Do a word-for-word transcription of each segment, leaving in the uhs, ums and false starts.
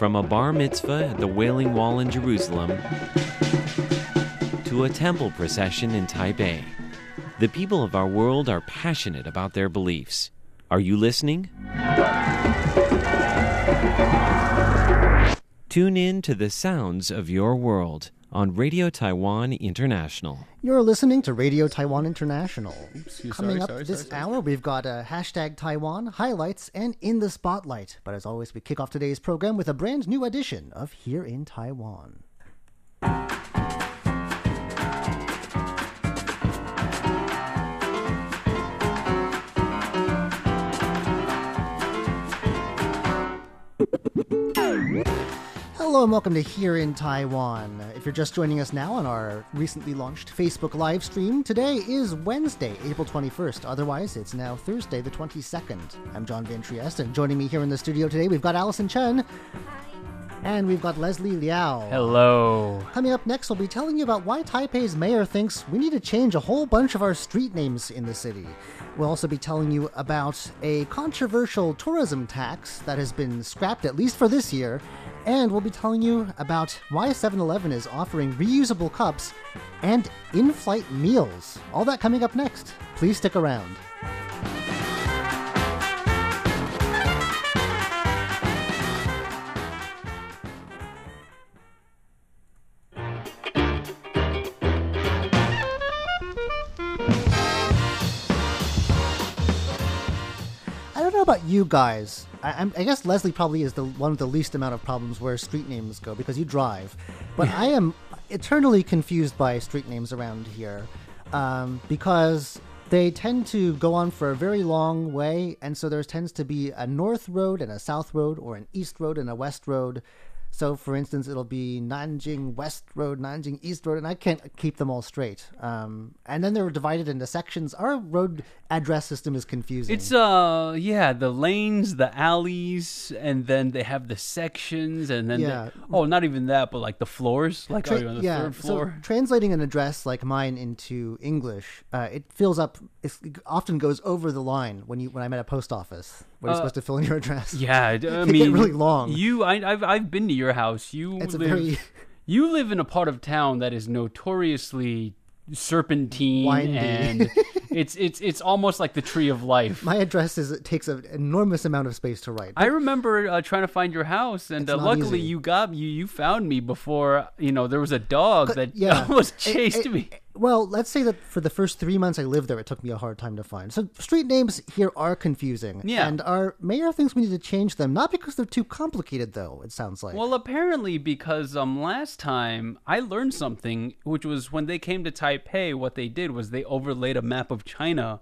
From a bar mitzvah at the Wailing Wall in Jerusalem to a temple procession in Taipei, the people of our world are passionate about their beliefs. Are you listening? Tune in to the sounds of your world on Radio Taiwan International. You're listening to Radio Taiwan International. Oops, Coming sorry, up sorry, this sorry, hour, sorry. We've got a hashtag Taiwan, highlights, and in the spotlight. But as always, we kick off today's program with a brand new edition of Here in Taiwan. Hello and welcome to Here in Taiwan. If you're just joining us now on our recently launched Facebook live stream, today is Wednesday, April twenty-first. Otherwise, it's now Thursday, the twenty-second. I'm John Van Trieste, and joining me here in the studio today, we've got Alison Chen. Hi. And we've got Leslie Liao. Hello. Coming up next, we'll be telling you about why Taipei's mayor thinks we need to change a whole bunch of our street names in the city. We'll also be telling you about a controversial tourism tax that has been scrapped, at least for this year. And we'll be telling you about why seven eleven is offering reusable cups and in-flight meals. All that coming up next. Please stick around. About you guys, I, I guess Leslie probably is the one with the least amount of problems where street names go because you drive, but I am eternally confused by street names around here um, because they tend to go on for a very long way, and so there tends to be a north road and a south road, or an east road and a west road. So, for instance, it'll be Nanjing West Road, Nanjing East Road, and I can't keep them all straight. Um, and then they're divided into sections. Our road address system is confusing. It's, uh, yeah, the lanes, the alleys, and then they have the sections, and then, yeah. they, oh, not even that, but like the floors, like Tra- are you on the yeah. third floor? So translating an address like mine into English, uh, it fills up, it often goes over the line when you when I'm at a post office. Where you're uh, supposed to fill in your address. Yeah, I it mean, get really long. You, I, I've, I've been to your house. You it's live, a very... you live in a part of town that is notoriously serpentine, windy. And it's, it's, it's almost like the tree of life. My address is it takes an enormous amount of space to write. I remember uh, trying to find your house, and uh, luckily easy. you got you, you found me before you know there was a dog but, that yeah. almost chased it, it, me. It, Well, let's say that for the first three months I lived there, it took me a hard time to find. So street names here are confusing. Yeah. And our mayor thinks we need to change them, not because they're too complicated, though, it sounds like. Well, apparently because um, last time I learned something, which was when they came to Taipei, what they did was they overlaid a map of China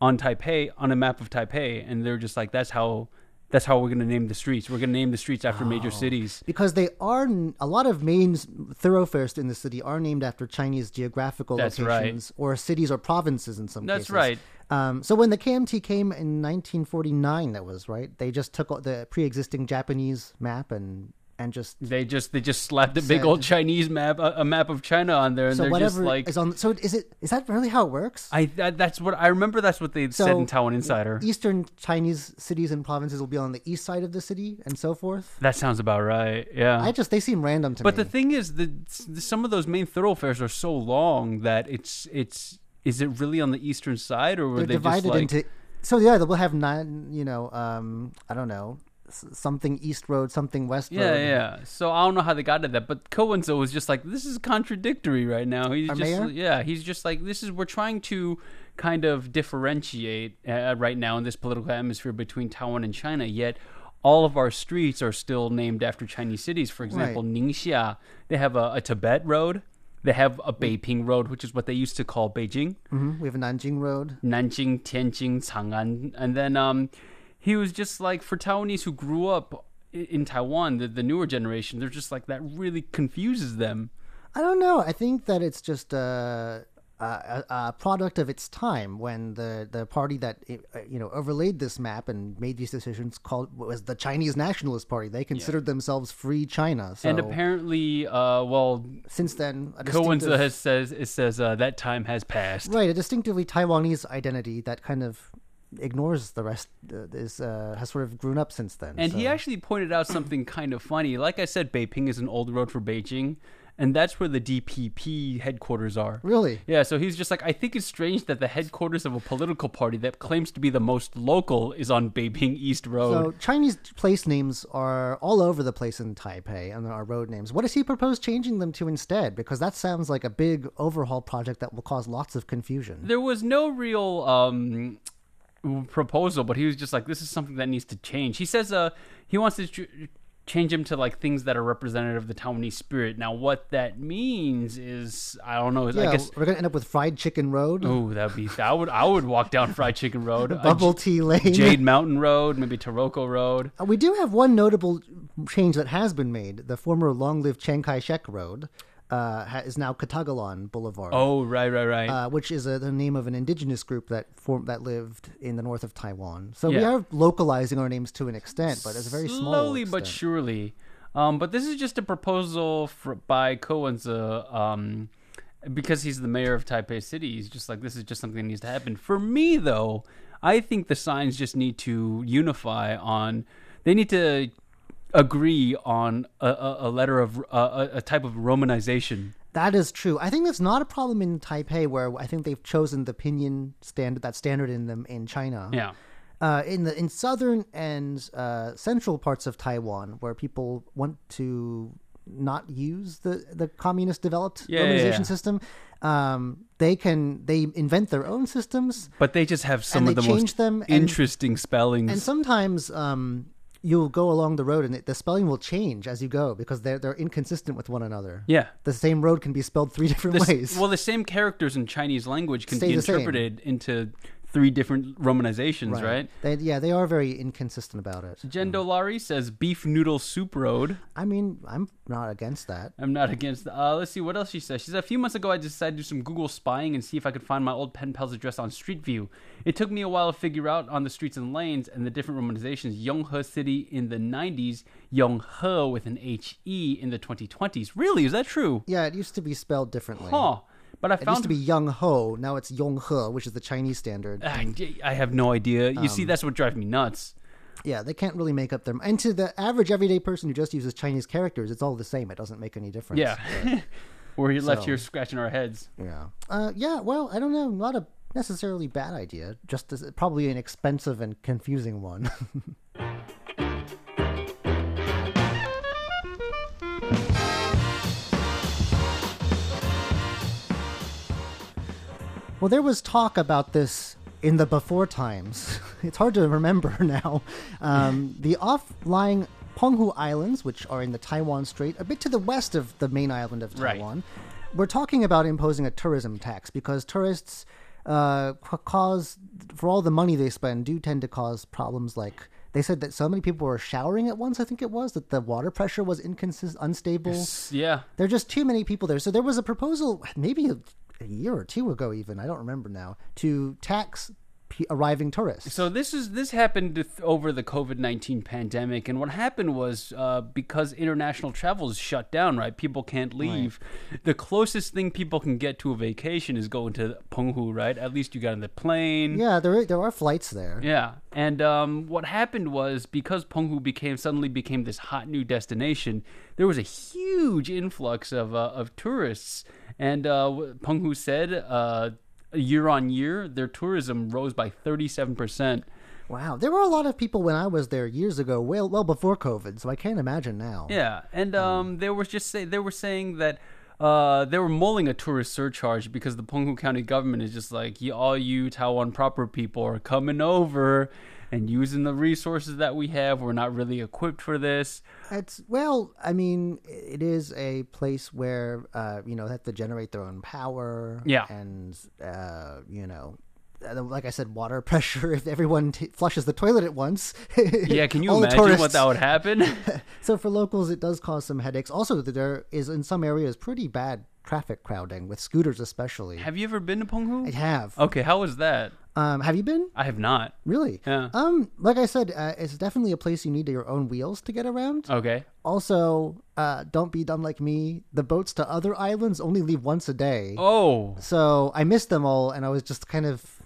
on Taipei, on a map of Taipei, and they're just like, that's how... That's how we're going to name the streets. We're going to name the streets after oh, major cities. Because they are, a lot of main thoroughfares in the city are named after Chinese geographical That's locations right. or cities or provinces in some That's cases. That's right. Um, so when the K M T came in nineteen forty-nine, that was right, they just took the pre-existing Japanese map and... And just they just they just slapped a big said, old Chinese map a, a map of China on there, and so they're just like is on, so is it is that really how it works? I that, that's what I remember. That's what they so said in Taiwan Insider. Eastern Chinese cities and provinces will be on the east side of the city, and so forth. That sounds about right. Yeah, I just they seem random to but me. But the thing is, the some of those main thoroughfares are so long that it's it's is it really on the eastern side, or were they're they divided just like, into? So yeah, they'll have nine. You know, um, I don't know. Something East Road, something West Road. Yeah, yeah. So I don't know how they got to that, but Ko Wenzel was just like, "This is contradictory right now." He's Our just, mayor? yeah, he's just like, "This is we're trying to kind of differentiate uh, right now in this political atmosphere between Taiwan and China." Yet all of our streets are still named after Chinese cities. For example, right. Ningxia, they have a, a Tibet Road. They have a Beiping Road, which is what they used to call Beijing. Mm-hmm. We have a Nanjing Road, Nanjing, Tianjin, Chang'an, and then. Um, He was just like, for Taiwanese who grew up in Taiwan, the, the newer generation, they're just like, that really confuses them. I don't know. I think that it's just a, a, a product of its time when the, the party that, you know, overlaid this map and made these decisions called was the Chinese Nationalist Party. They considered yeah. themselves free China. So. And apparently, uh, well, since then, a distinctive... has says it says uh, that time has passed. Right. A distinctively Taiwanese identity that kind of... ignores the rest, uh, is uh, has sort of grown up since then. And so. He actually pointed out something kind of funny. Like I said, Beiping is an old road for Beijing, and that's where the D P P headquarters are. Really? Yeah, so he's just like, I think it's strange that the headquarters of a political party that claims to be the most local is on Beiping East Road. So Chinese place names are all over the place in Taipei, and there are road names. What does he propose changing them to instead? Because that sounds like a big overhaul project that will cause lots of confusion. There was no real um, proposal, but he was just like, this is something that needs to change. He says uh, he wants to... Tr- change them to like things that are representative of the Taiwanese spirit. Now, what that means is, I don't know. Yeah, I guess we're gonna end up with Fried Chicken Road. Oh, that'd be. I would. I would walk down Fried Chicken Road, Bubble uh, Tea Lane, Jade Mountain Road, maybe Taroko Road. Uh, we do have one notable change that has been made. The former long-lived Chiang Kai-shek Road uh, is now Katagalan Boulevard. Oh, right, right, right. Uh, which is a, the name of an indigenous group that form, that lived in the north of Taiwan. So yeah. We are localizing our names to an extent, but it's a very small Slowly extent. But surely. Um, but this is just a proposal for, by Ko Wenzel, um because he's the mayor of Taipei City. He's just like, this is just something that needs to happen. For me, though, I think the signs just need to unify on... They need to... agree on a, a, a letter of uh, a type of romanization. That is true. I think that's not a problem in Taipei, where I think they've chosen the pinyin standard, that standard in them in China. Yeah. Uh, in the in southern and uh, central parts of Taiwan, where people want to not use the, the communist developed yeah, romanization yeah, yeah. system, um, they can they invent their own systems. But they just have some of the most them, interesting and, spellings. And sometimes. Um, You'll go along the road and the spelling will change as you go because they're they're inconsistent with one another. Yeah. The same road can be spelled three different the, ways. Well, the same characters in Chinese language can Stay be interpreted same. into three different romanizations, right? right? They, yeah, they are very inconsistent about it. Jendolari mm. says beef noodle soup road. I mean, I'm not against that. I'm not against that. Uh, let's see what else she says. She said, a few months ago, I decided to do some Google spying and see if I could find my old pen pal's address on Street View. It took me a while to figure out on the streets and lanes and the different romanizations. Yonghe City in the nineties, Yonghe with an H E in the twenty twenties. Really? Is that true? Yeah, it used to be spelled differently. Huh. But I found... It used to be Yonghe, now it's Yonghe, which is the Chinese standard. And, I have no idea. You um, see, that's what drives me nuts. Yeah, they can't really make up their... And to the average everyday person who just uses Chinese characters, it's all the same. It doesn't make any difference. Yeah. But, We're so, left here scratching our heads. Yeah. Uh, yeah, well, I don't know. Not a necessarily bad idea. Just as, probably an expensive and confusing one. Well, there was talk about this in the before times. It's hard to remember now. Um, the off-lying Penghu Islands, which are in the Taiwan Strait, a bit to the west of the main island of Taiwan, right. We're talking about imposing a tourism tax because tourists uh, cause, for all the money they spend, do tend to cause problems like... They said that so many people were showering at once, I think it was, that the water pressure was inconsistent, unstable. Yeah. There are just too many people there. So there was a proposal, maybe... A, a year or two ago even, I don't remember now, to tax p- arriving tourists. So this is this happened th- over the covid nineteen pandemic, and what happened was uh, because international travel is shut down, right? People can't leave. Right. The closest thing people can get to a vacation is going to Penghu, right? At least you got on the plane. Yeah, there are, there are flights there. Yeah, and um, what happened was because Penghu became suddenly became this hot new destination, there was a huge influx of uh, of tourists. And uh, Penghu said, uh, year on year, their tourism rose by thirty-seven percent. Wow. There were a lot of people when I was there years ago, well well before COVID, so I can't imagine now. Yeah, and um, um, they, was just say, they were saying that uh, they were mulling a tourist surcharge because the Penghu County government is just like, all you Taiwan proper people are coming over and using the resources that we have. We're not really equipped for this. It's, well, I mean, it is a place where, uh, you know, they have to generate their own power. Yeah. And, uh, you know, like I said, water pressure. If everyone t- flushes the toilet at once. Yeah, can you imagine what that would happen? So for locals, it does cause some headaches. Also, there is, in some areas, pretty bad traffic crowding, with scooters especially. Have you ever been to Penghu? I have. Okay, how was that? Um, have you been? I have not. Really? Yeah. Um, like I said, uh, it's definitely a place you need your own wheels to get around. Okay. Also, uh, don't be dumb like me. The boats to other islands only leave once a day. Oh. So I missed them all, and I was just kind of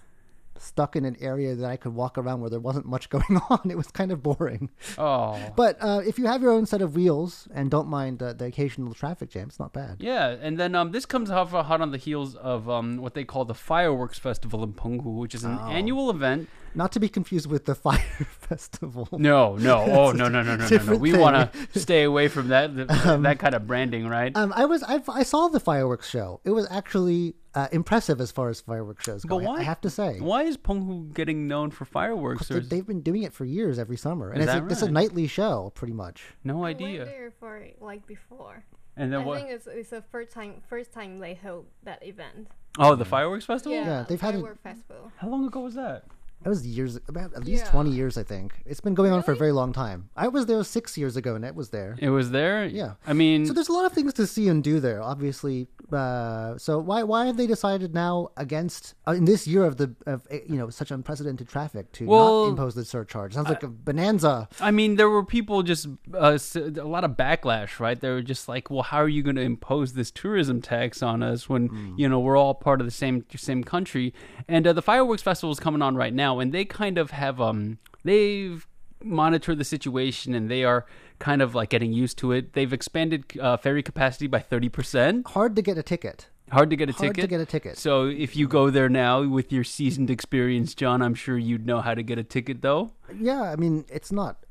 stuck in an area that I could walk around where there wasn't much going on. It was kind of boring. Oh. But uh, if you have your own set of wheels and don't mind uh, the occasional traffic jam, it's not bad. Yeah, and then um, this comes off hot on the heels of um, what they call the Fireworks Festival in Penghu, which is an oh. annual event. Not to be confused with the Fire Festival. No, no. Oh, no, no, no, no, no, no. We want to stay away from that that um, kind of branding, right? Um, I was I've, I saw the fireworks show. It was actually uh, impressive as far as fireworks shows go. But why, I have to say, why is Penghu getting known for fireworks? Or is... They've been doing it for years every summer, and is it's, that a, right? it's a nightly show, pretty much. No idea. I went there for like before. And then I what? think it's it's the first time first time they held that event. Oh, the fireworks festival. Yeah, yeah they've had a fireworks festival. How long ago was that? That was years, about at least yeah. twenty years, I think. It's been going really? on for a very long time. I was there six years ago, and it was there. It was there? Yeah. I mean... So there's a lot of things to see and do there, obviously. Uh, so why why have they decided now against, uh, in this year of, the of you know, such unprecedented traffic, to well, not impose the surcharge? Sounds I, like a bonanza. I mean, there were people just, uh, a lot of backlash, right? They were just like, well, how are you going to impose this tourism tax on us when, mm. you know, we're all part of the same, same country? And uh, the Fireworks Festival is coming on right now. And they kind of have, um, they've monitored the situation, and they are kind of like getting used to it. They've expanded uh, ferry capacity by thirty percent. Hard to get a ticket. Hard to get a Hard ticket. Hard to get a ticket. So if you go there now with your seasoned experience, John, I'm sure you'd know how to get a ticket, though. Yeah, I mean, it's not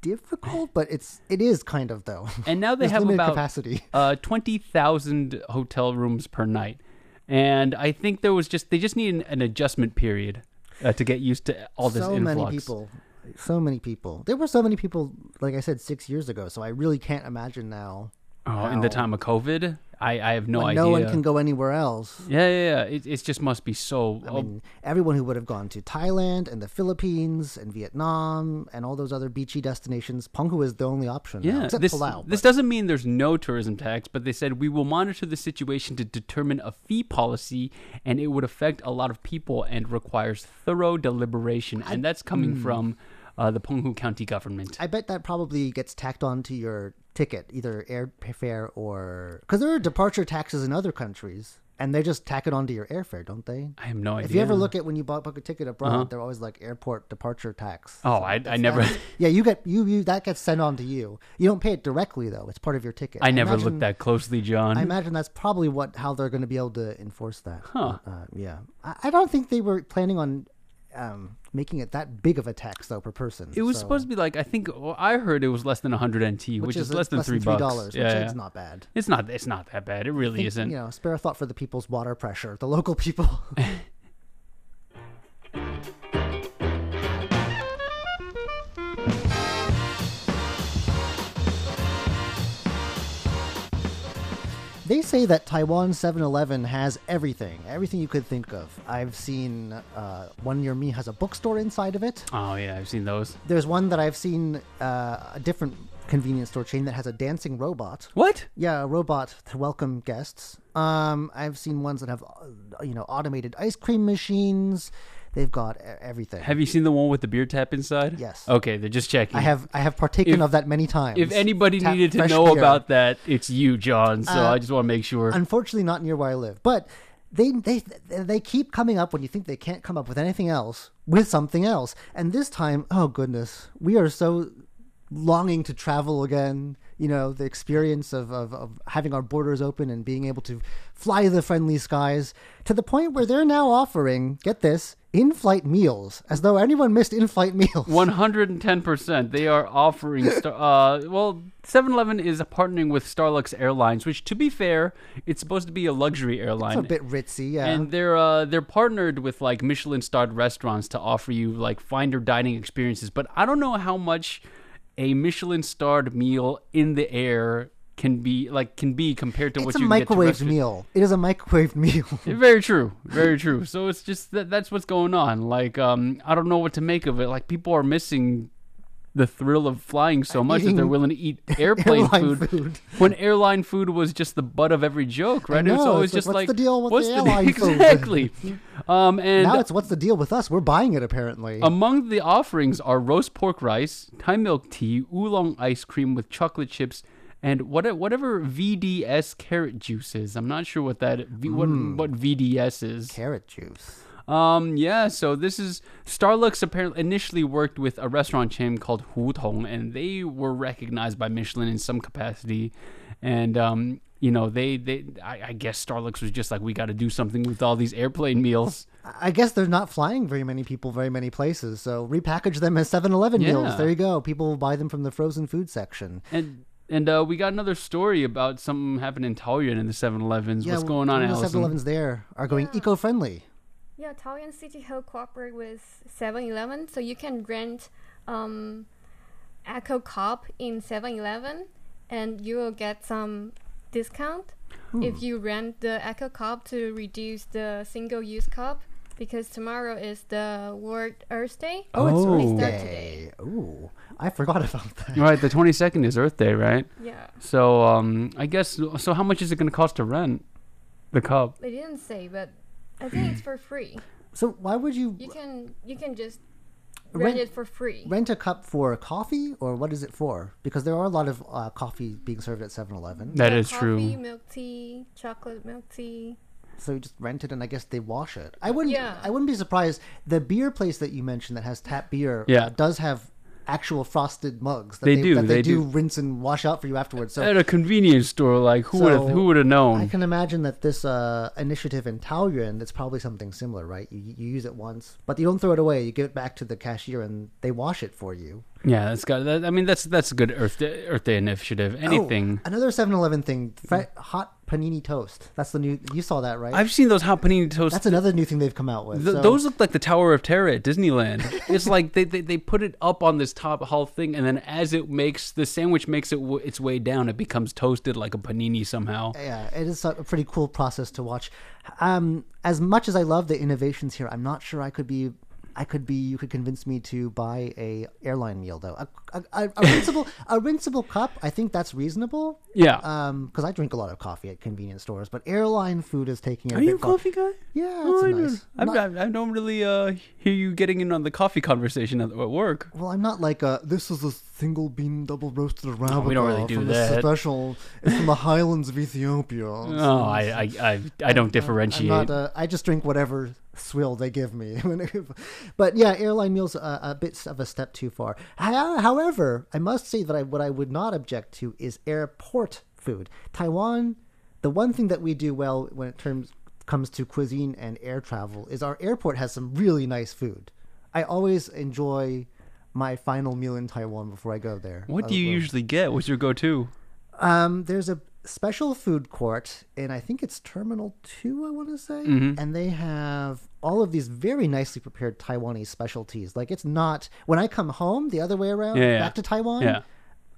difficult, but it's it is kind of though. And now they have about capacity. Uh, twenty thousand hotel rooms per night, and I think there was just they just need an, an adjustment period. Uh, to get used to all this so influx. So many people. So many people. There were so many people, like I said, six years ago, so I really can't imagine now. Oh, how... in the time of COVID? I, I have no when idea. No one can go anywhere else. Yeah, yeah, yeah. It, it just must be so... I oh. mean, everyone who would have gone to Thailand and the Philippines and Vietnam and all those other beachy destinations, Penghu is the only option yeah, now, except this, Palau. But... This doesn't mean there's no tourism tax, but they said, we will monitor the situation to determine a fee policy, and it would affect a lot of people and requires thorough deliberation. I... And that's coming mm. from uh, the Penghu County government. I bet that probably gets tacked on to your... ticket, either airfare or... Because there are departure taxes in other countries, and they just tack it onto your airfare, don't they? I have no idea. If you ever look at when you book a ticket abroad, uh-huh. they're always like airport departure tax. Oh, so I, I never... That, yeah, you get you, you that gets sent on to you. You don't pay it directly, though. It's part of your ticket. I, I never imagine, looked that closely, John. I imagine that's probably what how they're going to be able to enforce that. Huh. Uh, yeah. I, I don't think they were planning on... Um, making it that big of a tax, though, per person. It was so. supposed to be like, I think, well, I heard it was less than one hundred N T, which, which is, is less than three dollars bucks. Dollars, yeah, which yeah. It's not bad. It's not It's not that bad. It really think, isn't. You know, spare a thought for the people's water pressure, the local people. They say that Taiwan seven eleven has everything, everything you could think of. I've seen uh, one near me has a bookstore inside of it. Oh, yeah, I've seen those. There's one that I've seen, uh, a different convenience store chain that has a dancing robot. What? Yeah, a robot to welcome guests. Um, I've seen ones that have, you know, automated ice cream machines. They've got everything. Have you seen the one with the beer tap inside? Yes. Okay, they're just checking. I have I have partaken if, of that many times. If anybody tap needed to know beer. about that, it's you, John. So uh, I just want to make sure. Unfortunately, not near where I live. But they they they keep coming up when you think they can't come up with anything else, with something else. And this time, oh goodness, we are so longing to travel again. You know, the experience of, of, of having our borders open and being able to fly the friendly skies, to the point where they're now offering, get this, in-flight meals, as though anyone missed in-flight meals. one hundred ten percent. They are offering, uh, well, seven eleven is partnering with Starlux Airlines, which, to be fair, it's supposed to be a luxury airline. It's a bit ritzy, yeah. And they're, uh, they're partnered with, like, Michelin-starred restaurants to offer you, like, finer dining experiences. But I don't know how much... a Michelin-starred meal in the air can be like can be compared to it's what you get to restaurants. It's a microwave meal. It is a microwave meal. Very true. Very true. So it's just that that's what's going on. Like um, I don't know what to make of it. Like people are missing the thrill of flying so I'm much that they're willing to eat airplane food, food when airline food was just the butt of every joke, right? It's always it's like, just what's like what's the deal with what's the airline the, food? Exactly. Um, and now it's what's the deal with us? We're buying it apparently. Among the offerings are roast pork rice, Thai milk tea, oolong ice cream with chocolate chips, and what, whatever V D S carrot juice is. I'm not sure what that what, mm. what V D S is. Carrot juice. Um, yeah, so this is... Starlux apparently initially worked with a restaurant chain called Hutong, and they were recognized by Michelin in some capacity. And, um, you know, they... they I, I guess Starlux was just like, we got to do something with all these airplane meals. I guess they're not flying very many people very many places, so repackage them as seven eleven yeah. meals. There you go. People will buy them from the frozen food section. And... And uh, we got another story about something happened in Taoyuan in the seven elevens. Yeah, what's going on, Allison? The seven elevens there are going yeah. eco-friendly. Yeah, Taoyuan City Hill cooperate with seven eleven, so you can rent um, Echo Cup in seven eleven, and you will get some discount Ooh. if you rent the Echo Cup to reduce the single-use cup, because tomorrow is the World Earth Day. Oh, it's oh. Earth Day today. Ooh. I forgot about that. Right, the twenty-second is Earth Day, right? Yeah. So, um, I guess, so how much is it going to cost to rent the cup? They didn't say, but I think it's for free. So why would you... You can you can just rent, rent it for free. Rent a cup for coffee, or what is it for? Because there are a lot of uh, coffee being served at seven eleven. That yeah, is coffee, true. Coffee, milk tea, chocolate milk tea. So you just rent it, and I guess they wash it. I wouldn't, yeah. I wouldn't be surprised. The beer place that you mentioned that has tap beer yeah. uh, does have... actual frosted mugs that they, they do that they, they do, do rinse and wash out for you afterwards. So at a convenience store, like who so would have, who would have known? I can imagine that this uh initiative in Taoyuan, that's probably something similar, right? You, you use it once, but you don't throw it away. You give it back to the cashier and they wash it for you. Yeah, that's got that, I mean that's that's a good Earth Day, Earth Day initiative. Anything oh, another seven eleven thing, hot panini toast. That's the new, you saw that, right? I've seen those hot panini toast. That's another new thing they've come out with. Th- so. Those look like the Tower of Terror at Disneyland. It's like they, they, they put it up on this top hall thing, and then as it makes the sandwich makes it w- its way down, it becomes toasted like a panini somehow. Yeah, it is a pretty cool process to watch. Um, as much as I love the innovations here, I'm not sure I could be I could be. You could convince me to buy a airline meal, though. A, a, a, a rinseable, a rinseable cup. I think that's reasonable. Yeah. Um, because I drink a lot of coffee at convenience stores, but airline food is taking. It Are a you bit a coffee guy? Yeah, no, that's I nice. I'm not, I don't really uh, hear you getting in on the coffee conversation at work. Well, I'm not like a, this is a single bean double roasted Arabica. No, we don't really do that. Special. It's from the highlands of Ethiopia. No, I, I, I, I don't I'm, differentiate. I'm not, uh, I just drink whatever swill they give me. But yeah, airline meals uh, a bit of a step too far. However, I must say that I, what I would not object to is airport food. Taiwan, the one thing that we do well when it terms, comes to cuisine and air travel is our airport has some really nice food. I always enjoy my final meal in Taiwan before I go there. What do you well. usually get? What's your go-to? Um, there's a special food court, and I think it's Terminal two, I want to say, mm-hmm. and they have all of these very nicely prepared Taiwanese specialties. Like, it's not... When I come home, the other way around, yeah, back yeah. to Taiwan, yeah.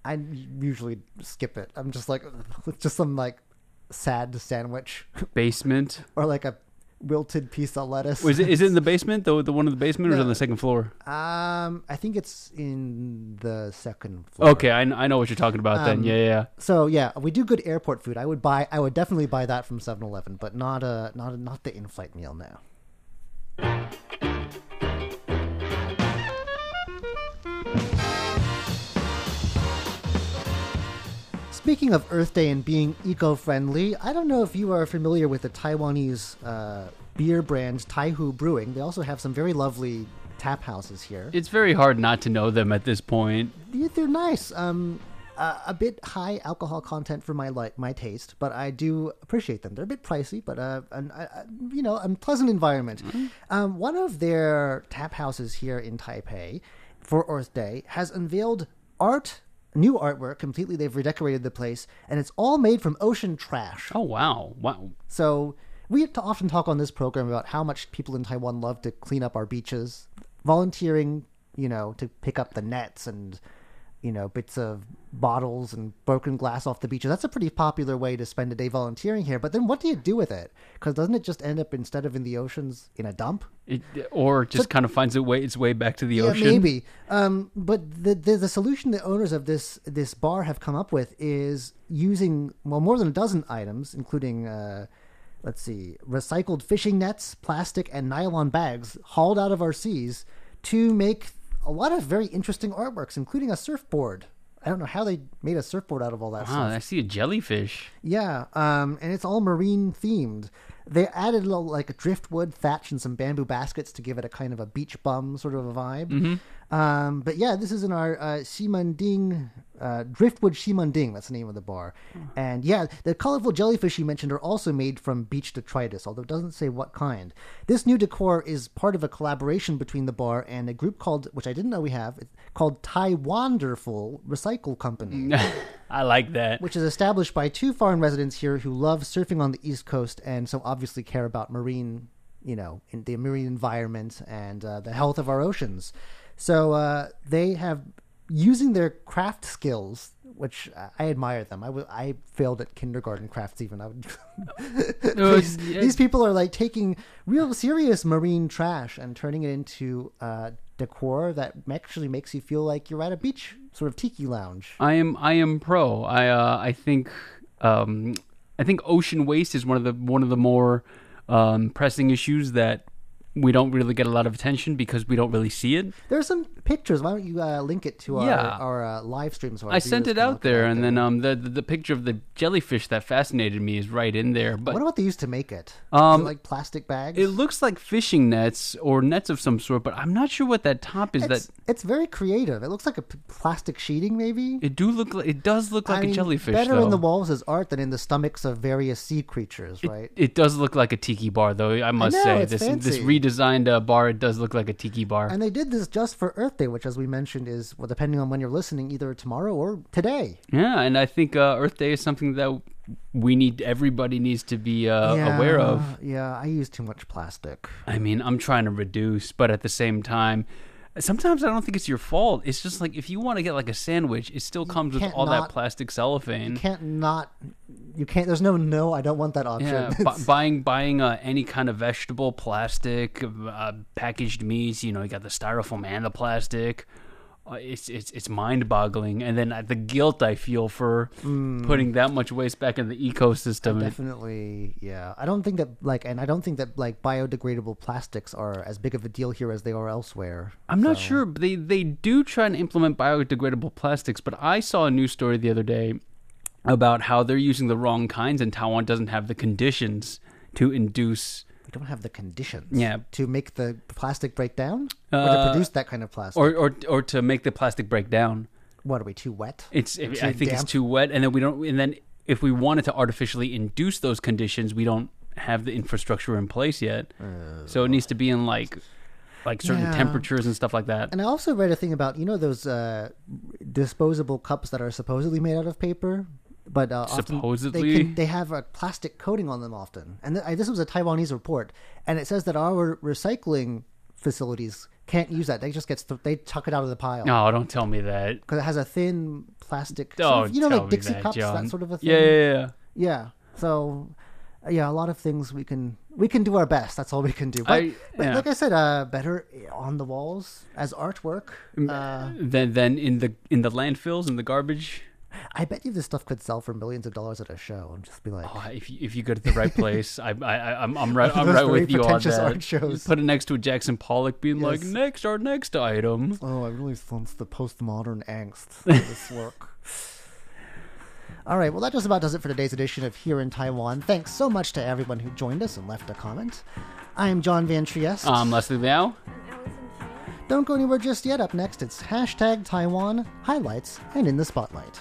I usually skip it. I'm just like, just some, like, sad sandwich. Basement. Or, like, a wilted piece of lettuce. Is it, is it in the basement, the, the one in the basement, no. or is it on the second floor? Um, I think it's in the second floor. Okay, I, I know what you're talking about um, then. Yeah, yeah. So yeah, we do good airport food. I would buy. I would definitely buy that from seven eleven, but not a not a, not the in-flight meal now. Speaking of Earth Day and being eco-friendly, I don't know if you are familiar with the Taiwanese uh, beer brand Taihu Brewing. They also have some very lovely tap houses here. It's very hard not to know them at this point. They're nice. Um, uh, a bit high alcohol content for my like my taste, but I do appreciate them. They're a bit pricey, but uh, an, uh, you know, a pleasant environment. Mm-hmm. Um, one of their tap houses here in Taipei for Earth Day has unveiled art. New artwork, completely. They've redecorated the place, and it's all made from ocean trash. Oh, wow. Wow. So we have to often talk on this program about how much people in Taiwan love to clean up our beaches, volunteering, you know, to pick up the nets and, you know, bits of bottles and broken glass off the beaches. That's a pretty popular way to spend a day volunteering here. But then what do you do with it? Because doesn't it just end up, instead of in the oceans, in a dump? It, or just so, kind of finds a way, its way back to the yeah, ocean? Maybe. Um, but the, the the solution the owners of this this bar have come up with is using, well, more than a dozen items, including, uh, let's see, recycled fishing nets, plastic, and nylon bags hauled out of our seas to make a lot of very interesting artworks, including a surfboard. I don't know how they made a surfboard out of all that wow, stuff. Wow, I see a jellyfish. Yeah, um, and it's all marine themed. They added a little, like a driftwood thatch and some bamboo baskets to give it a kind of a beach bum sort of a vibe. Mm-hmm. Um, but yeah, this is in our uh, Ximending, uh, Driftwood Ximending. That's the name of the bar. Mm-hmm. And yeah, the colorful jellyfish you mentioned are also made from beach detritus, although it doesn't say what kind. This new decor is part of a collaboration between the bar and a group called, which I didn't know we have, called Thai Wonderful Recycle Company. I like that. Which is established by two foreign residents here who love surfing on the East Coast and so obviously care about marine, you know, in the marine environment and uh, the health of our oceans. So uh, they have, using their craft skills, which uh, I admire them. I, w- I failed at kindergarten crafts even. I would... these, yeah. these people are like taking real serious marine trash and turning it into uh, decor that actually makes you feel like you're at a beach sort of tiki lounge. I am I am pro. I uh, I think um, I think ocean waste is one of the one of the more um, pressing issues that we don't really get a lot of attention because we don't really see it. There are some pictures. Why don't you uh, link it to our yeah. our uh, live stream? So I sent it out there, and then um, the, the the picture of the jellyfish that fascinated me is right in there. But what about they used to make it? Um, Is it like plastic bags? It looks like fishing nets or nets of some sort, but I'm not sure what that top is. It's, that it's very creative. It looks like a p- plastic sheeting, maybe. It do look like, it does look like I a mean, jellyfish. Better though. In the walls is art than in the stomachs of various sea creatures, right? It, it does look like a tiki bar, though. I must I know, say it's this fancy. this read. Designed a bar, it does look like a tiki bar. And they did this just for Earth Day, which, as we mentioned, is, well, depending on when you're listening, either tomorrow or today. Yeah, and I think uh, Earth Day is something that we need, everybody needs to be uh, yeah, aware of. Yeah, I use too much plastic. I mean, I'm trying to reduce, but at the same time, sometimes I don't think it's your fault. It's just like if you want to get like a sandwich, it still comes with all not, that plastic cellophane. You can't not. You can't. There's no no. I don't want that option. Yeah, bu- buying buying uh, any kind of vegetable, plastic, uh, packaged meats. You know, you got the styrofoam and the plastic. Uh, it's it's it's mind boggling. And then uh, the guilt I feel for mm. putting that much waste back in the ecosystem. I definitely, yeah. I don't think that like, and I don't think that like biodegradable plastics are as big of a deal here as they are elsewhere. I'm so. not sure. They they do try and implement biodegradable plastics, but I saw a news story the other day about how they're using the wrong kinds, and Taiwan doesn't have the conditions to induce. Don't have the conditions yeah. to make the plastic break down or uh, to produce that kind of plastic or, or or to make the plastic break down. What are we too wet? It's too I think damp? It's too wet, and then we don't and then if we wanted to artificially induce those conditions, we don't have the infrastructure in place yet. Uh, so it needs to be in like like certain yeah. temperatures and stuff like that. And I also read a thing about, you know, those uh, disposable cups that are supposedly made out of paper. But uh, supposedly, they, can, they have a plastic coating on them often. And th- I, this was a Taiwanese report, and it says that our recycling facilities can't use that. They just get th- they tuck it out of the pile. No, don't tell me that, because it has a thin plastic. Don't sort of, you know, like Dixie that, cups, John. That sort of a thing. Yeah, yeah, yeah. Yeah. So, yeah, a lot of things we can we can do our best. That's all we can do. But, I, yeah. but like I said, uh, better on the walls as artwork uh, than than in the in the landfills and the garbage. I bet you this stuff could sell for millions of dollars at a show, and just be like, oh, if you, if you go to the right place, I, I I'm I'm right I'm right with you on that. Art shows. Put it next to a Jackson Pollock being yes. like, next our next item. Oh, I really sense the postmodern angst of this work. All right, well, that just about does it for today's edition of Here in Taiwan. Thanks so much to everyone who joined us and left a comment. I am John Van Trieste. I'm Leslie Liao. Don't go anywhere just yet. Up next, it's hashtag Taiwan highlights and in the spotlight.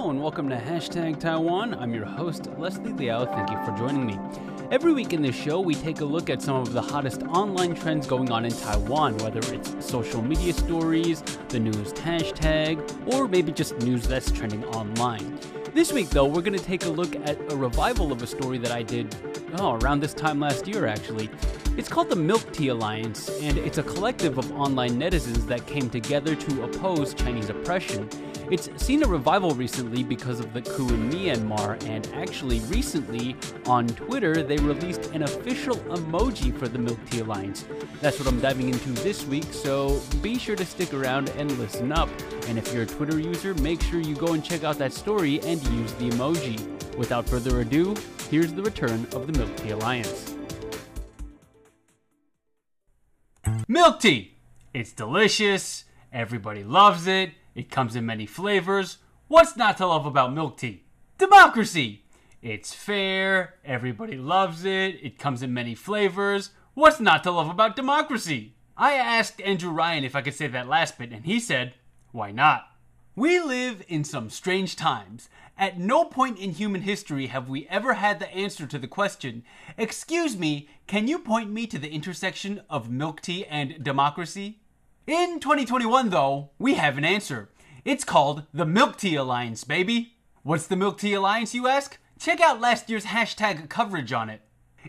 Hello and welcome to Hashtag Taiwan. I'm your host, Leslie Liao. Thank you for joining me. Every week in this show, we take a look at some of the hottest online trends going on in Taiwan, whether it's social media stories, the news hashtag, or maybe just news that's trending online. This week, though, we're going to take a look at a revival of a story that I did oh, around this time last year, actually. It's called the Milk Tea Alliance, and it's a collective of online netizens that came together to oppose Chinese oppression. It's seen a revival recently because of the coup in Myanmar, and actually recently on Twitter they released an official emoji for the Milk Tea Alliance. That's what I'm diving into this week, so be sure to stick around and listen up. And if you're a Twitter user, make sure you go and check out that story and use the emoji. Without further ado, here's the return of the Milk Tea Alliance. Milk tea! It's delicious, everybody loves it, it comes in many flavors. What's not to love about milk tea? Democracy! It's fair, everybody loves it, it comes in many flavors. What's not to love about democracy? I asked Andrew Ryan if I could say that last bit, and he said, why not? We live in some strange times. At no point in human history have we ever had the answer to the question, excuse me, can you point me to the intersection of milk tea and democracy? In twenty twenty-one, though, we have an answer. It's called the Milk Tea Alliance, baby. What's the Milk Tea Alliance, you ask? Check out last year's hashtag coverage on it.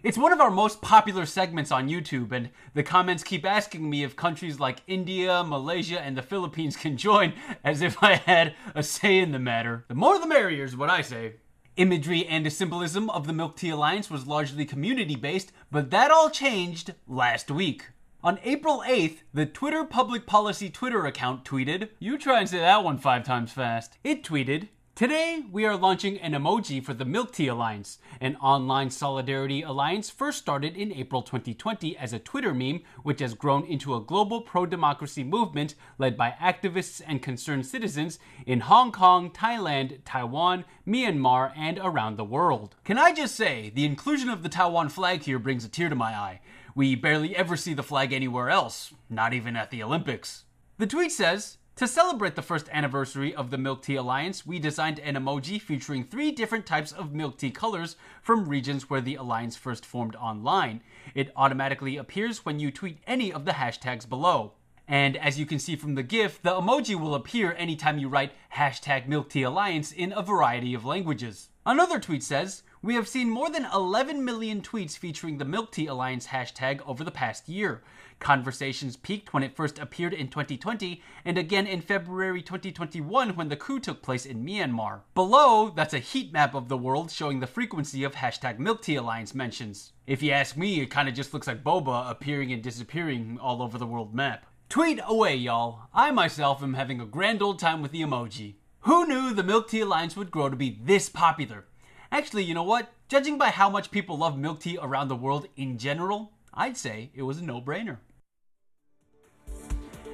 It's one of our most popular segments on YouTube, and the comments keep asking me if countries like India, Malaysia, and the Philippines can join, as if I had a say in the matter. The more the merrier is what I say. Imagery and the symbolism of the Milk Tea Alliance was largely community-based, but that all changed last week. On April eighth, the Twitter Public Policy Twitter account tweeted, you try and say that one five times fast. It tweeted, today we are launching an emoji for the Milk Tea Alliance, an online solidarity alliance first started in April twenty twenty as a Twitter meme, which has grown into a global pro-democracy movement led by activists and concerned citizens in Hong Kong, Thailand, Taiwan, Myanmar, and around the world. Can I just say, the inclusion of the Taiwan flag here brings a tear to my eye. We barely ever see the flag anywhere else, not even at the Olympics. The tweet says, to celebrate the first anniversary of the Milk Tea Alliance, we designed an emoji featuring three different types of milk tea colors from regions where the alliance first formed online. It automatically appears when you tweet any of the hashtags below. And as you can see from the GIF, the emoji will appear anytime you write hashtag Milk Tea Alliance in a variety of languages. Another tweet says, we have seen more than eleven million tweets featuring the Milk Tea Alliance hashtag over the past year. Conversations peaked when it first appeared in twenty twenty, and again in February twenty twenty-one when the coup took place in Myanmar. Below, that's a heat map of the world showing the frequency of hashtag Milk Tea Alliance mentions. If you ask me, it kinda just looks like boba appearing and disappearing all over the world map. Tweet away, y'all. I myself am having a grand old time with the emoji. Who knew the Milk Tea Alliance would grow to be this popular? Actually, you know what? Judging by how much people love milk tea around the world in general, I'd say it was a no-brainer.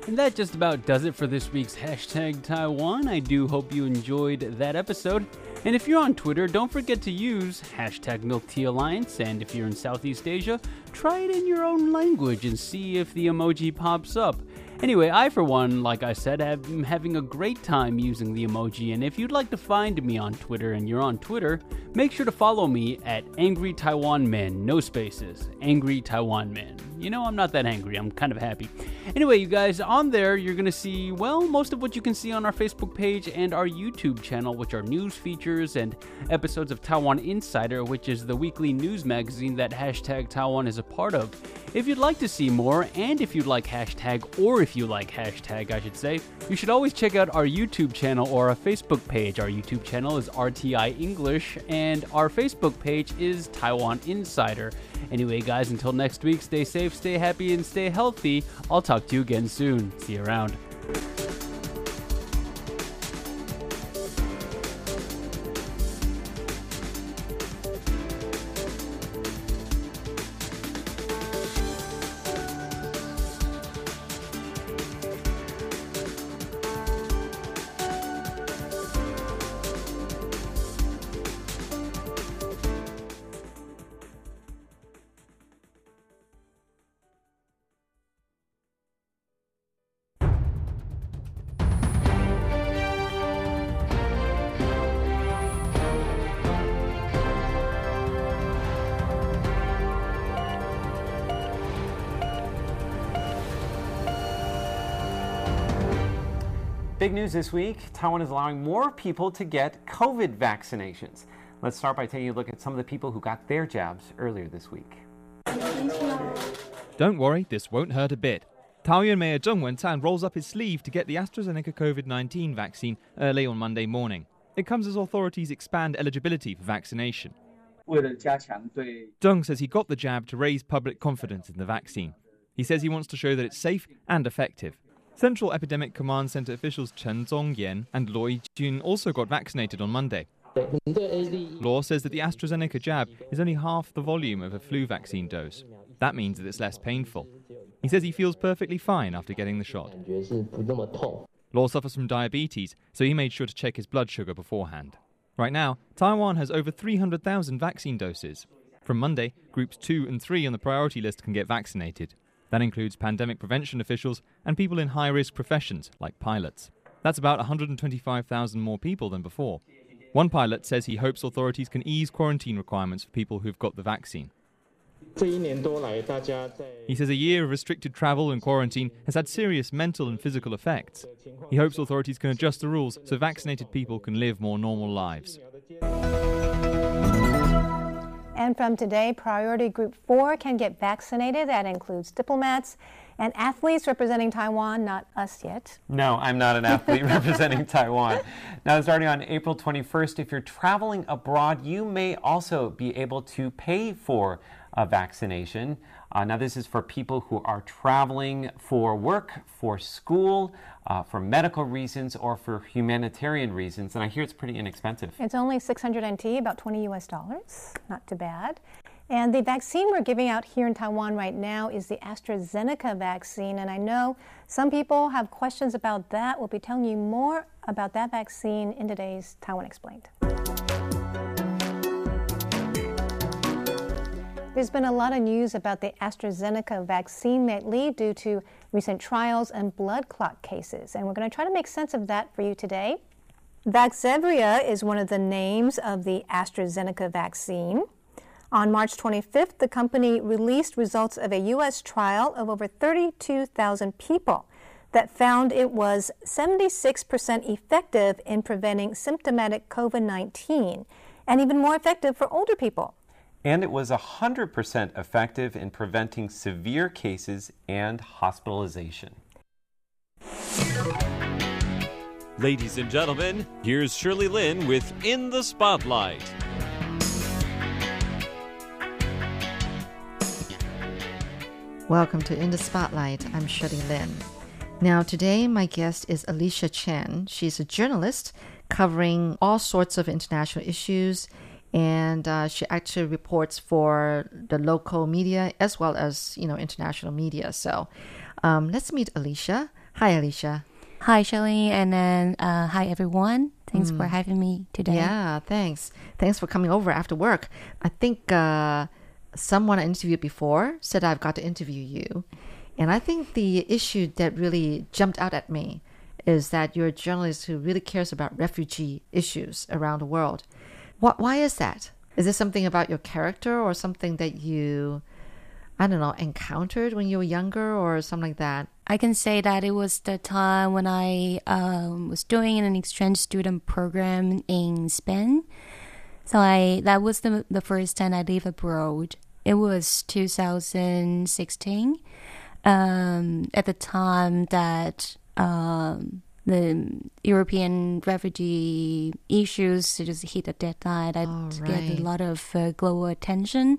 And that just about does it for this week's Hashtag Taiwan. I do hope you enjoyed that episode. And if you're on Twitter, don't forget to use hashtag Milk Tea Alliance. And if you're in Southeast Asia, try it in your own language and see if the emoji pops up. Anyway, I, for one, like I said, have been having a great time using the emoji, and if you'd like to find me on Twitter and you're on Twitter, make sure to follow me at Angry Taiwan Man, no spaces, Angry Taiwan Man. You know, I'm not that angry, I'm kind of happy. Anyway, you guys, on there, you're going to see, well, most of what you can see on our Facebook page and our YouTube channel, which are news features and episodes of Taiwan Insider, which is the weekly news magazine that hashtag Taiwan is a part of. If you'd like to see more, and if you'd like hashtag, or if you like hashtag, I should say, you should always check out our YouTube channel or our Facebook page. Our YouTube channel is R T I English, and our Facebook page is Taiwan Insider. Anyway, guys, until next week, stay safe, stay happy, and stay healthy. I'll talk to you again soon. See you around. Big news this week, Taiwan is allowing more people to get COVID vaccinations. Let's start by taking a look at some of the people who got their jabs earlier this week. Don't worry, this won't hurt a bit. Taoyuan Mayor Tung Wen-tsan rolls up his sleeve to get the AstraZeneca COVID nineteen vaccine early on Monday morning. It comes as authorities expand eligibility for vaccination. Tung says he got the jab to raise public confidence in the vaccine. He says he wants to show that it's safe and effective. Central Epidemic Command Center officials Chen Zongyan and Loi Jun also got vaccinated on Monday. Law says that the AstraZeneca jab is only half the volume of a flu vaccine dose. That means that it's less painful. He says he feels perfectly fine after getting the shot. Law suffers from diabetes, so he made sure to check his blood sugar beforehand. Right now, Taiwan has over three hundred thousand vaccine doses. From Monday, groups two and three on the priority list can get vaccinated. That includes pandemic prevention officials and people in high-risk professions, like pilots. That's about one hundred twenty-five thousand more people than before. One pilot says he hopes authorities can ease quarantine requirements for people who've got the vaccine. He says a year of restricted travel and quarantine has had serious mental and physical effects. He hopes authorities can adjust the rules so vaccinated people can live more normal lives. And from today, priority group four can get vaccinated. That includes diplomats and athletes representing Taiwan, not us yet. No, I'm not an athlete representing Taiwan. Now, starting on April twenty-first, if you're traveling abroad, you may also be able to pay for a vaccination. Uh, now, this is for people who are traveling for work, for school, uh, for medical reasons, or for humanitarian reasons. And I hear it's pretty inexpensive. It's only six hundred N T, about twenty U S dollars. Not too bad. And the vaccine we're giving out here in Taiwan right now is the AstraZeneca vaccine. And I know some people have questions about that. We'll be telling you more about that vaccine in today's Taiwan Explained. There's been a lot of news about the AstraZeneca vaccine lately due to recent trials and blood clot cases. And we're going to try to make sense of that for you today. Vaxzevria is one of the names of the AstraZeneca vaccine. On March twenty-fifth, the company released results of a U S trial of over thirty-two thousand people that found it was seventy-six percent effective in preventing symptomatic COVID nineteen and even more effective for older people. And it was one hundred percent effective in preventing severe cases and hospitalization. Ladies and gentlemen, here's Shirley Lin with In the Spotlight. Welcome to In the Spotlight. I'm Shirley Lin. Now, today my guest is Alicia Chen. She's a journalist covering all sorts of international issues, and uh, she actually reports for the local media as well as, you know, international media. So um, let's meet Alicia. Hi, Alicia. Hi, Shirley, and then uh, hi, everyone. Thanks mm. for having me today. Yeah, thanks. Thanks for coming over after work. I think... Uh, Someone I interviewed before said I've got to interview you. And I think the issue that really jumped out at me is that you're a journalist who really cares about refugee issues around the world. What, why is that? Is there something about your character or something that you, I don't know, encountered when you were younger or something like that? I can say that it was the time when I um, was doing an exchange student program in Spain. So I that was the the first time I lived abroad. It was two thousand sixteen. Um, at the time that um, the European refugee issues just hit a deadline, I right. get a lot of uh, global attention.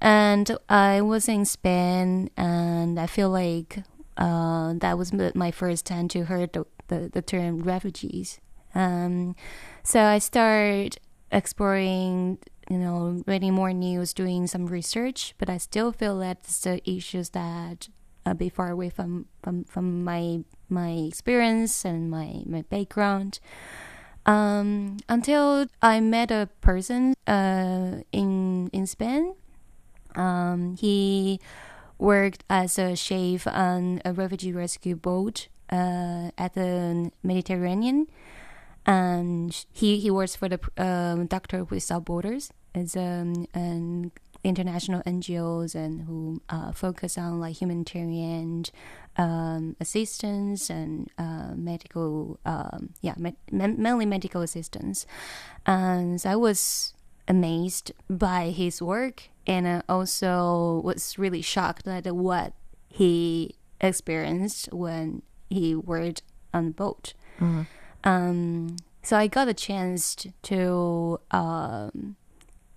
And I was in Spain, and I feel like uh, that was my first time to hear the, the, the term refugees. Um, so I started exploring, you know, reading more news, doing some research, but I still feel that it's the issues that are be far away from, from, from my my experience and my, my background. Um, until I met a person uh, in in Spain. Um, he worked as a chef on a refugee rescue boat uh, at the Mediterranean. And he, he works for the um, Doctor Without Borders. It's um, a international N G Os and who uh, focus on like humanitarian um, assistance and uh, medical, um, yeah, me- mainly medical assistance. And I was amazed by his work, and I also was really shocked at what he experienced when he worked on the boat. Mm-hmm. Um, so I got a chance to um,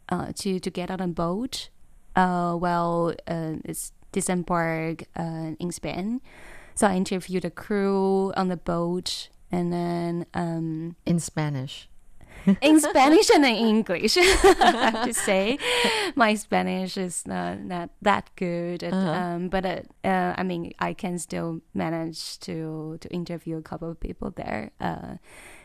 uh, to to get on a boat uh, while uh, it's disembark uh, in Spain. So I interviewed the crew on the boat, and then um, in Spanish, in Spanish and in English. I have to say, my Spanish is not, not that good, and, uh-huh. um, but uh, uh, I mean, I can still manage to to interview a couple of people there. Uh,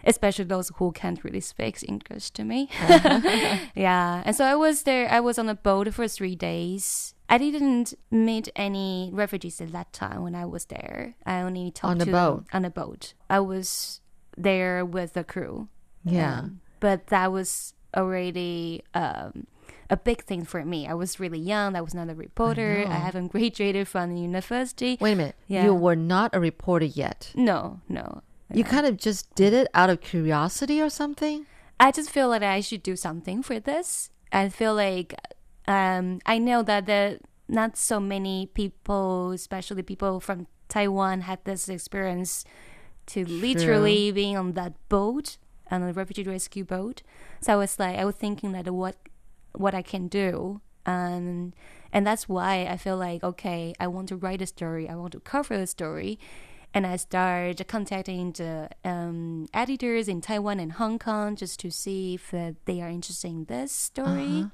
especially those who can't really speak English to me. Uh-huh. Yeah. And so I was there, I was on a boat for three days. I didn't meet any refugees at that time when I was there. I only talked on the to boat. them on a boat. I was there with the crew. Yeah. Um, but that was already um, a big thing for me. I was really young. I was not a reporter. I, I haven't graduated from the university. Wait a minute. Yeah. You were not a reporter yet? No, no. You kind of just did it out of curiosity or something? I just feel like I should do something for this. I feel like um, I know that the, not so many people, especially people from Taiwan, had this experience to True. literally being on that boat, on a refugee rescue boat. So I was like, I was thinking that what what I can do. Um, and that's why I feel like, okay, I want to write a story. I want to cover a story. And I started contacting the um, editors in Taiwan and Hong Kong just to see if uh, they are interested in this story.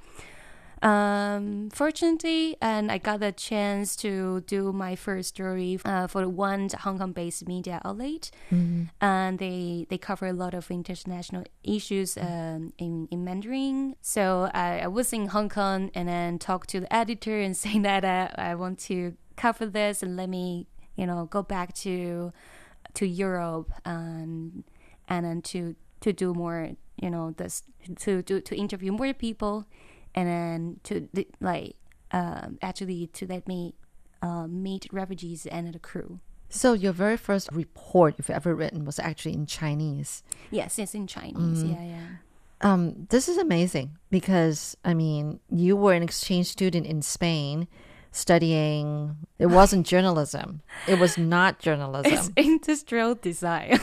Uh-huh. Um, fortunately, and I got a chance to do my first story uh, for one Hong Kong-based media outlet. Mm-hmm. And they, they cover a lot of international issues um, in, in Mandarin. So I, I was in Hong Kong and then talked to the editor and saying that uh, I want to cover this and let me... you know, go back to to Europe and and then to to do more, you know, this to to, to interview more people, and then to like um, actually to let me uh, meet refugees and the crew. So your very first report you've ever written was actually in Chinese. Yes, it's in Chinese. Mm. Yeah, yeah. Um, this is amazing because I mean, you were an exchange student in Spain. Studying, it wasn't journalism. It was not journalism. It's industrial design.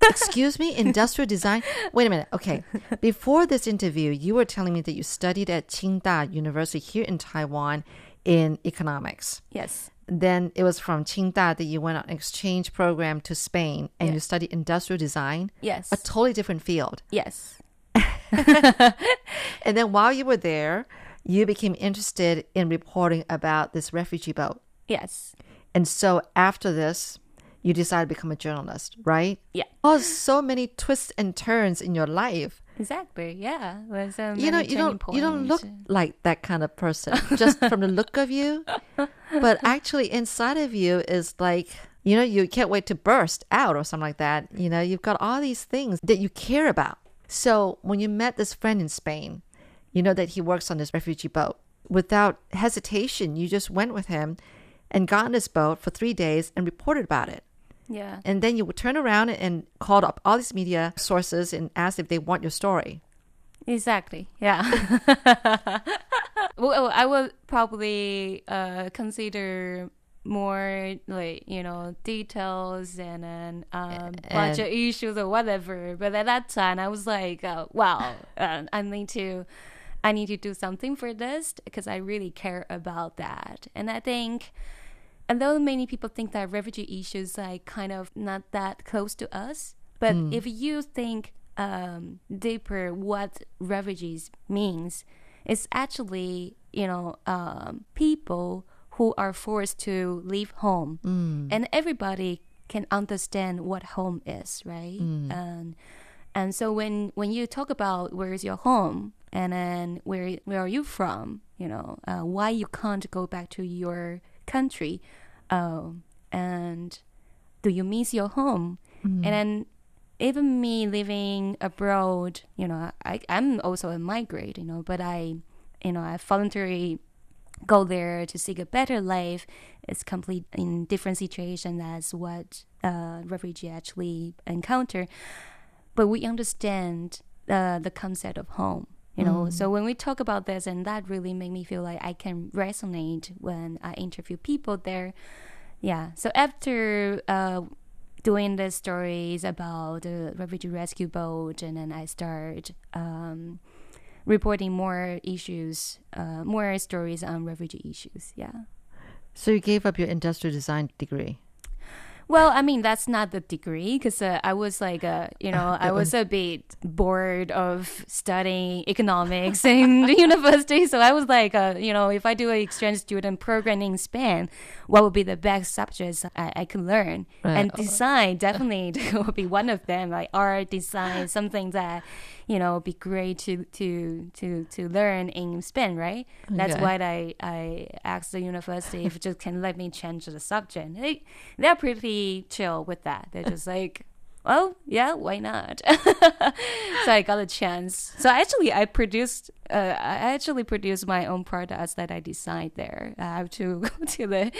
Excuse me, industrial design? Wait a minute. Okay. Before this interview, you were telling me that you studied at Tsinghua University here in Taiwan in economics. Yes. Then it was from Tsinghua that you went on an exchange program to Spain and yes. you studied industrial design? Yes. A totally different field. Yes. And then while you were there, you became interested in reporting about this refugee boat. Yes. And so after this, you decided to become a journalist, right? Yeah. Oh, so many twists and turns in your life. Exactly. Yeah. Well, so you know, you don't points. you don't look like that kind of person just from the look of you, but actually inside of you is like, you know, you can't wait to burst out or something like that. You know, you've got all these things that you care about. So when you met this friend in Spain, you know that he works on this refugee boat. Without hesitation, you just went with him and got on this boat for three days and reported about it. Yeah. And then you would turn around and called up all these media sources and asked if they want your story. Exactly. Yeah. Well, I would probably uh, consider more like, you know, details and then um, a bunch of issues or whatever. But at that time, I was like, oh, wow, uh, I need to... I need to do something for this because I really care about that. And I think, although many people think that refugee issues are kind of not that close to us, but mm. if you think um, deeper what refugees means, it's actually, you know, um, people who are forced to leave home. Mm. And everybody can understand what home is, right? Mm. Um, and so when, when you talk about where is your home, and then where where are you from? You know, uh, why you can't go back to your country? Um, and do you miss your home? Mm-hmm. And then even me living abroad, you know, I, I'm also a migrant, you know, but I you know, I voluntarily go there to seek a better life is complete in different situation as what uh, refugee actually encounter. But we understand uh, the concept of home, you know. Mm. So when we talk about this, and that really made me feel like I can resonate when I interview people there. Yeah. So after uh, doing the stories about the refugee rescue boat, and then I start um, reporting more issues, uh, more stories on refugee issues. Yeah. So you gave up your industrial design degree. Well, I mean, that's not the degree, because uh, I was like, a, you know, uh, I was one. a bit bored of studying economics in the university. So I was like, uh, you know, if I do an exchange student program in Spain, what would be the best subjects I, I could learn? Right. And design definitely would be one of them, like art, design, something that, you know, be great to to, to, to learn in Spain, right? That's okay. Why I, I asked the university if it just can let me change the subject. They, they're pretty chill with that. They're just like, well, yeah, why not? So I got a chance. So actually I produced uh, I actually produced my own products that I designed there. I have to go to the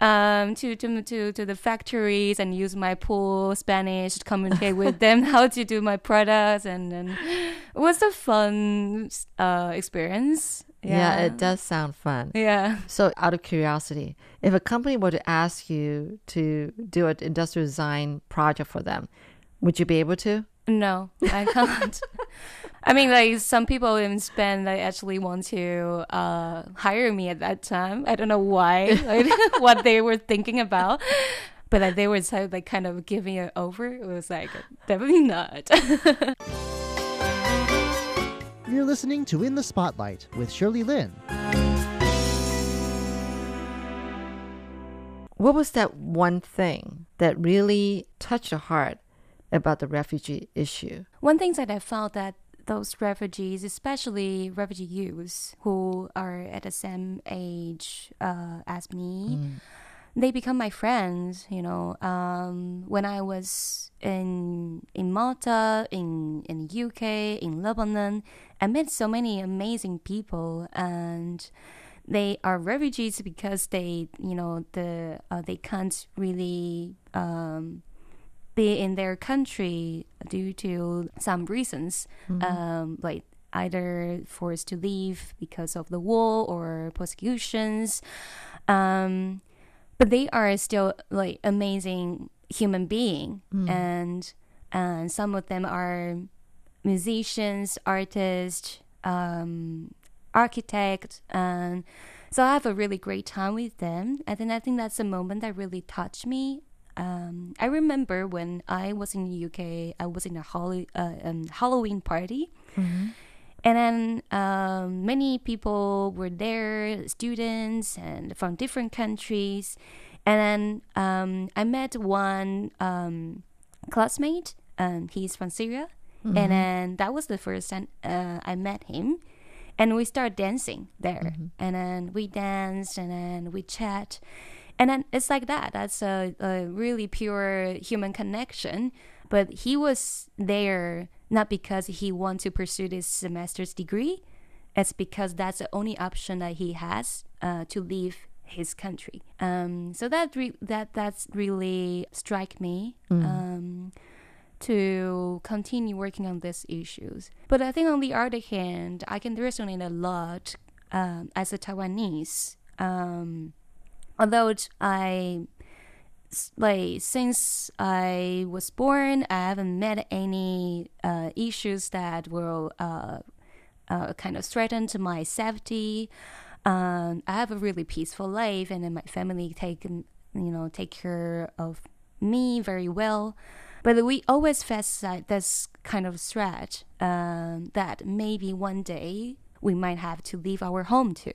um to to to, to the factories and use my poor Spanish to communicate with them how to do my products, and then it was a fun uh experience. Yeah. Yeah, it does sound fun. Yeah. So out of curiosity, if a company were to ask you to do an industrial design project for them, would you be able to? No, I can't. I mean, like, some people in Spain, they actually want to uh, hire me at that time. I don't know why, like, what they were thinking about. But like, they were like, kind of giving it over. It was like, definitely not. You're listening to In the Spotlight with Shirley Lin. What was that one thing that really touched your heart about the refugee issue? One thing that I found that those refugees, especially refugee youths who are at the same age uh, as me, mm. they become my friends, you know. Um, when I was in in Malta, in, in the U K, in Lebanon, I met so many amazing people, and they are refugees because they, you know, the uh, they can't really um, be in their country due to some reasons, mm-hmm. um, like either forced to leave because of the war or persecutions. Um But they are still like amazing human being, mm. and and some of them are musicians, artists, um, architects, and so I have a really great time with them. And then I think that's a moment that really touched me. Um, I remember when I was in the U K, I was in a hol- uh, um, Halloween party. Mm-hmm. And then um, many people were there, students and from different countries. And then um, I met one um, classmate. Um, he's from Syria. Mm-hmm. And then that was the first time uh, I met him. And we started dancing there. Mm-hmm. And then we danced and then we chat. And then it's like that. That's a, a really pure human connection. But he was there not because he wants to pursue this semester's degree. It's because that's the only option that he has uh, to leave his country. Um, so that re- that that's really strike me mm. um, to continue working on these issues. But I think on the other hand, I can resonate a lot um, as a Taiwanese. Um, although I... Like, since I was born, I haven't met any uh, issues that will uh, uh, kind of threaten to my safety. Um, I have a really peaceful life, and then my family take you know take care of me very well. But we always face this kind of threat um, that maybe one day we might have to leave our home to,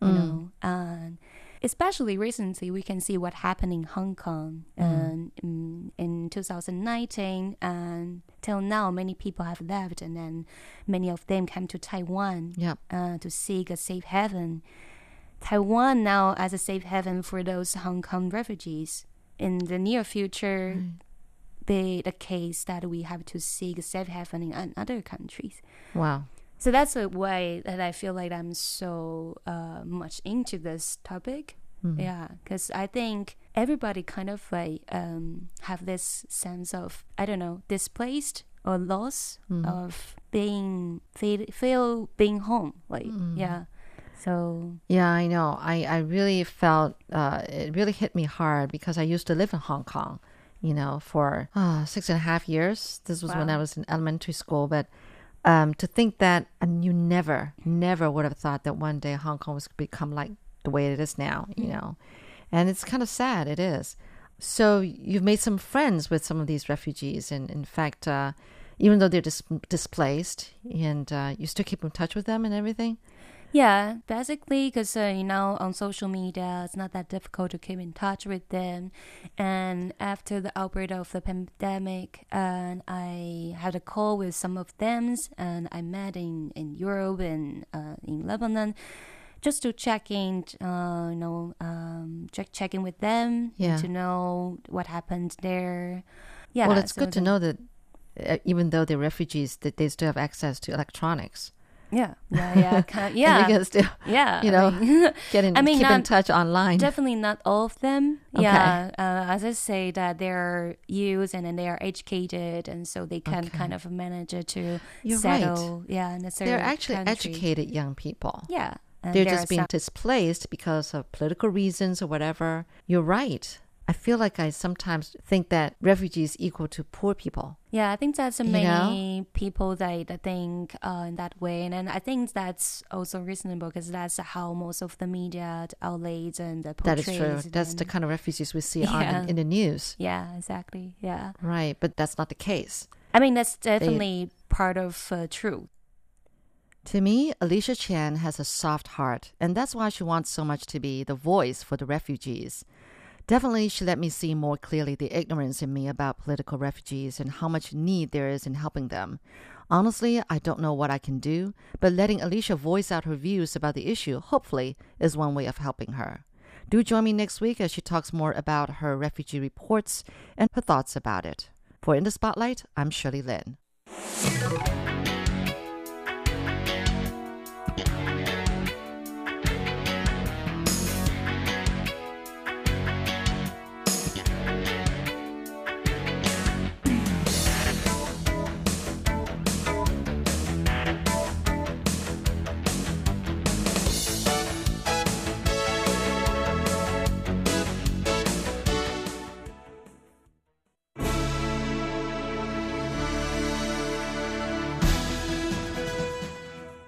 you mm. know. Um, Especially recently, we can see what happened in Hong Kong mm. um, in two thousand nineteen, and till now, many people have left, and then many of them came to Taiwan yep. uh, to seek a safe haven. Taiwan now as a safe haven for those Hong Kong refugees. In the near future, mm. be the case that we have to seek a safe haven in other countries. Wow. So that's the way that I feel like I'm so uh, much into this topic. Mm-hmm. Yeah, because I think everybody kind of like um, have this sense of, I don't know, displaced or loss mm-hmm. of being, feel, feel being home. Like, mm-hmm. yeah. So yeah, I know. I, I really felt, uh, it really hit me hard because I used to live in Hong Kong, you know, for oh, six and a half years. This was wow. when I was in elementary school, but Um, to think that and you never, never would have thought that one day Hong Kong was going to become like the way it is now, you know. And it's kind of sad, it is. So you've made some friends with some of these refugees. And in fact, uh, even though they're dis- displaced and uh, you still keep in touch with them and everything? Yeah, basically, because, uh, you know, on social media, it's not that difficult to keep in touch with them. And after the outbreak of the pandemic, and I had a call with some of them, and I met in, in Europe and uh, in Lebanon, just to check in, uh, you know, um, check, check in with them, yeah. to know what happened there. Yeah. Well, it's so good to the, know that uh, even though they're refugees, that they still have access to electronics. Yeah, yeah, yeah, kind of, yeah. And you can still, yeah, you know, I mean, get in, I mean, keep not, in touch online. Definitely not all of them. Okay. Yeah, uh, as I say, that they're youth and then they are educated, and so they can okay. kind of manage it to You're settle. Right. Yeah, in a certain they're actually country. Educated young people. Yeah, and they're just being some- displaced because of political reasons or whatever. You're right. I feel like I sometimes think that refugees equal to poor people. Yeah, I think that's many you know? people that, that think uh, in that way. And, and I think that's also reasonable because that's how most of the media outlets and the portrays. That is true. That's and, the kind of refugees we see yeah. on in, in the news. Yeah, exactly. Yeah. Right. But that's not the case. I mean, that's definitely they, part of uh, truth. To me, Alicia Chen has a soft heart. And that's why she wants so much to be the voice for the refugees. Definitely, she let me see more clearly the ignorance in me about political refugees and how much need there is in helping them. Honestly, I don't know what I can do, but letting Alicia voice out her views about the issue, hopefully, is one way of helping her. Do join me next week as she talks more about her refugee reports and her thoughts about it. For In the Spotlight, I'm Shirley Lin.